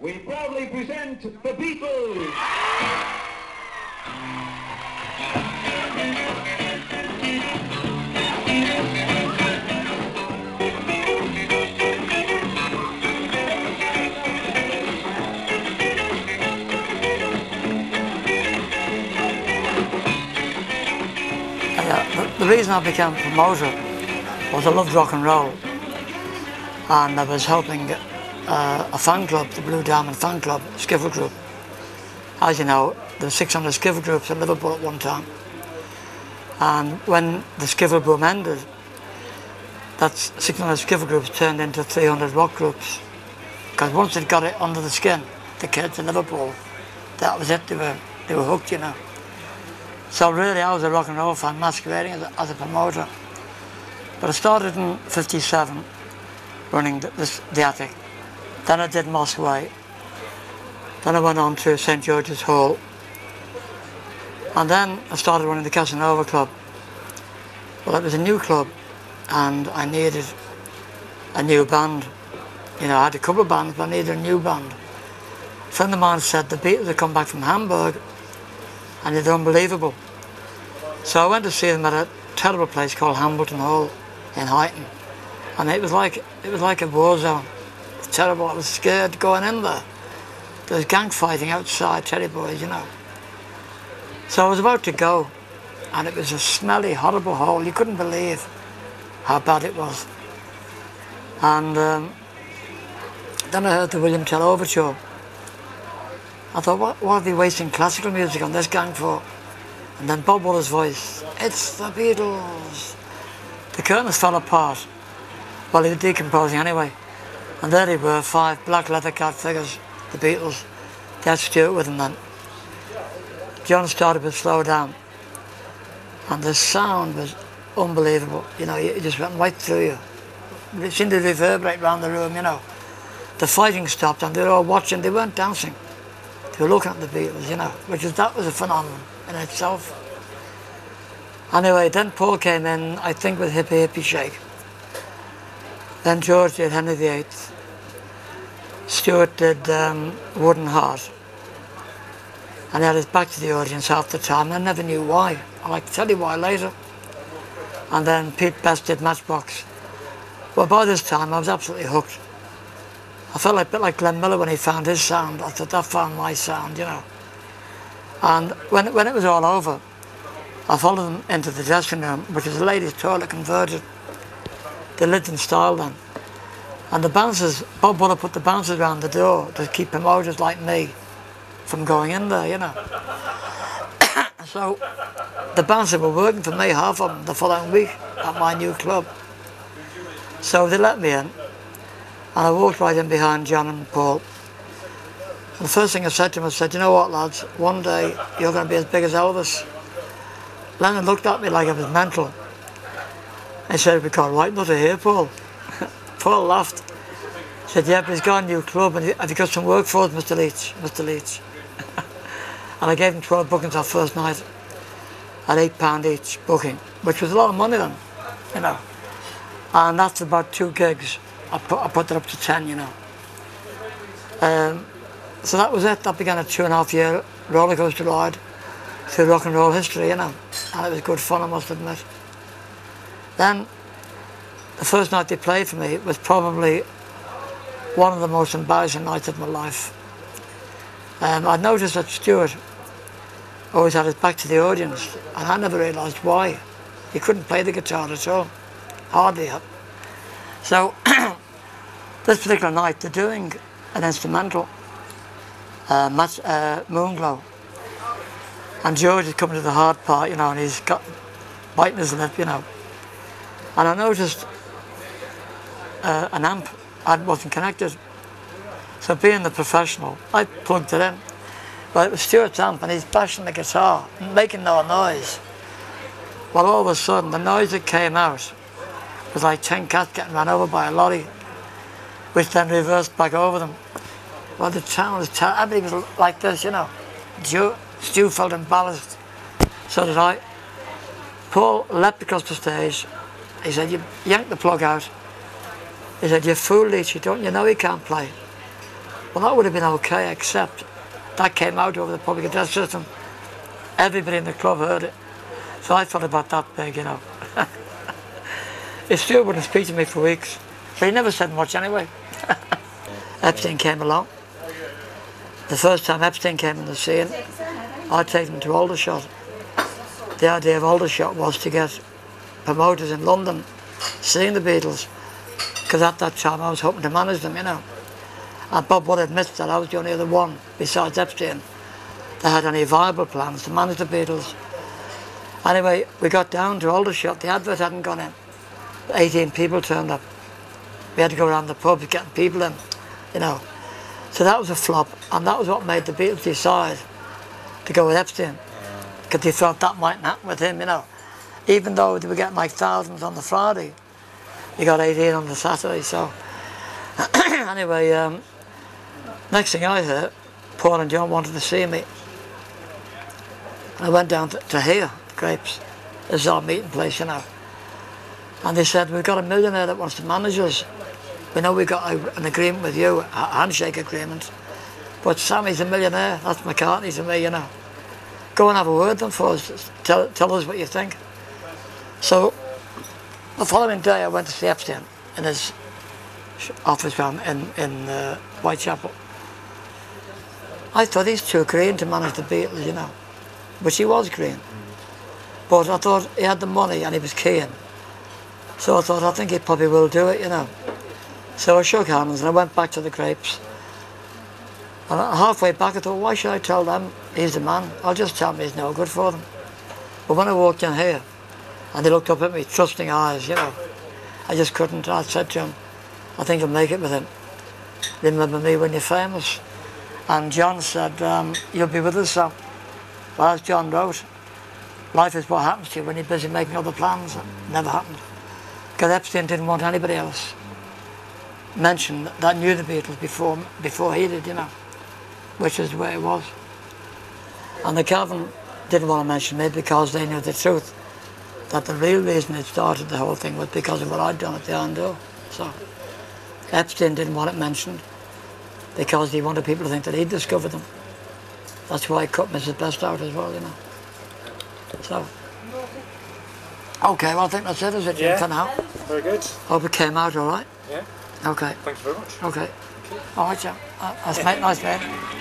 we proudly present the Beatles. The reason I became a promoter was I loved rock and roll, and I was helping a fan club, the Blue Diamond Fan Club, Skiffle Group. As you know, there were 600 Skiffle Groups in Liverpool at one time, and when the Skiffle boom ended, that 600 Skiffle Groups turned into 300 rock groups, because once they'd got it under the skin, the kids in Liverpool, that was it, they were hooked, you know. So really I was a rock and roll fan masquerading as a promoter. But I started in '57 running the attic. Then I did Mossway. Then I went on to St. George's Hall. And then I started running the Casanova Club. Well, it was a new club and I needed a new band. You know, I had a couple of bands, but I needed a new band. A friend of mine said the Beatles had come back from Hamburg and they're unbelievable. So I went to see them at a terrible place called Hamilton Hall in Heighton, and it was like a war zone. It was terrible. I was scared going in there. There was gang fighting outside, Terry boys, you know. So I was about to go, and it was a smelly, horrible hole. You couldn't believe how bad it was. And then I heard the William Tell Overture. I thought, what are they wasting classical music on this gang for? And then Bob Waters' voice, it's the Beatles. The curtains fell apart. Well, he was decomposing anyway. And there they were, five black leather cat figures, the Beatles. They had Stuart with them then. John started with Slow Down. And the sound was unbelievable. You know, it just went right through you. It seemed to reverberate round the room, you know. The fighting stopped and they were all watching. They weren't dancing. They were looking at the Beatles, you know, that was a phenomenon in itself. Anyway, then Paul came in, I think with Hippie Hippie Shake. Then George did Henry VIII. Stuart did Wooden Heart. And he had his back to the audience half the time. I never knew why. I'll like to tell you why later. And then Pete Best did Matchbox. Well, by this time I was absolutely hooked. I felt a bit like Glenn Miller when he found his sound. I thought, I found my sound, you know. And when it was all over, I followed them into the dressing room, which is a ladies' toilet converted. They lived in style then. And the bouncers, Bob Waller put the bouncers around the door to keep promoters like me from going in there, you know. So the bouncers were working for me, half of them, the following week at my new club. So they let me in. And I walked right in behind John and Paul. And the first thing I said to him, I said, you know what, lads, one day you're going to be as big as Elvis. Lennon looked at me like I was mental. He said, we can't write nothing here, Paul. Paul laughed. He said, yeah, but he's got a new club, and have you got some work for us, Mr. Leach? Mr. Leach. And I gave him 12 bookings our first night at £8 each booking, which was a lot of money then, you know. And after about 2 gigs, I put it up to 10, you know. So that was it. That began a 2.5-year rollercoaster ride through rock and roll history, you know. And it was good fun, I must admit. Then, the first night they played for me was probably one of the most embarrassing nights of my life. I noticed that Stuart always had his back to the audience, and I never realised why. He couldn't play the guitar at all, hardly. So, this particular night, they're doing an instrumental, Moonglow, and George is coming to the hard part, you know, and he's got biting his lip, you know. And I noticed an amp wasn't connected, so being the professional, I plugged it in. But it was Stuart's amp, and he's bashing the guitar, making no noise. Well, all of a sudden, the noise that came out was like 10 cats getting run over by a lorry, which then reversed back over them. Well, the town was terrible. Everything was like this, you know. Stu felt embarrassed. So did I. Paul leapt across the stage. He said, you yanked the plug out. He said, you fool, Leach, don't you know he can't play? Well, that would have been okay, except that came out over the public address system. Everybody in the club heard it. So I thought about that big, you know. His steward wouldn't speak to me for weeks, but he never said much anyway. Epstein came along. The first time Epstein came on the scene, I'd taken him to Aldershot. The idea of Aldershot was to get promoters in London seeing the Beatles, because at that time I was hoping to manage them, you know. And Bob Waters admits that I was the only other one, besides Epstein, that had any viable plans to manage the Beatles. Anyway, we got down to Aldershot, the advert hadn't gone in. 18 people turned up. We had to go around the pubs getting people in, you know. So that was a flop, and that was what made the Beatles decide to go with Epstein, because they thought that mightn't happen with him, you know. Even though they were getting like thousands on the Friday, you got 18 on the Saturday, so. Anyway, next thing I heard, Paul and John wanted to see me. And I went down to here, Grapes. This is our meeting place, you know. And they said, we've got a millionaire that wants to manage us. We know we've got an agreement with you, a handshake agreement. But Sammy's a millionaire, that's McCartney to me, you know. Go and have a word with them for us, tell us what you think. So the following day I went to see Epstein in his office room in Whitechapel. I thought he's too green to manage the Beatles, you know, which he was green. But I thought he had the money and he was keen. So I thought, I think he probably will do it, you know. So I shook hands and I went back to the Grapes. And halfway back I thought, why should I tell them he's the man? I'll just tell them he's no good for them. But when I walked in here and they looked up at me, trusting eyes, you know, I just couldn't. I said to him, I think I'll make it with him. Remember me when you're famous. And John said, you'll be with us, so. Well, as John wrote, life is what happens to you when you're busy making other plans. It never happened. Because Epstein didn't want anybody else mentioned that knew the Beatles before he did, you know, which is the way it was. And the Calvin didn't want to mention me because they knew the truth, that the real reason it started the whole thing was because of what I'd done at the Iron Door. So Epstein didn't want it mentioned because he wanted people to think that he'd discovered them. That's why he cut Mrs. Best out as well, you know. So. Okay, well I think that's it, is it, Jim, for now? Very good. Hope it came out all right. Yeah. Okay. Thank you very much. Okay. All right, Jim. That's nice, man.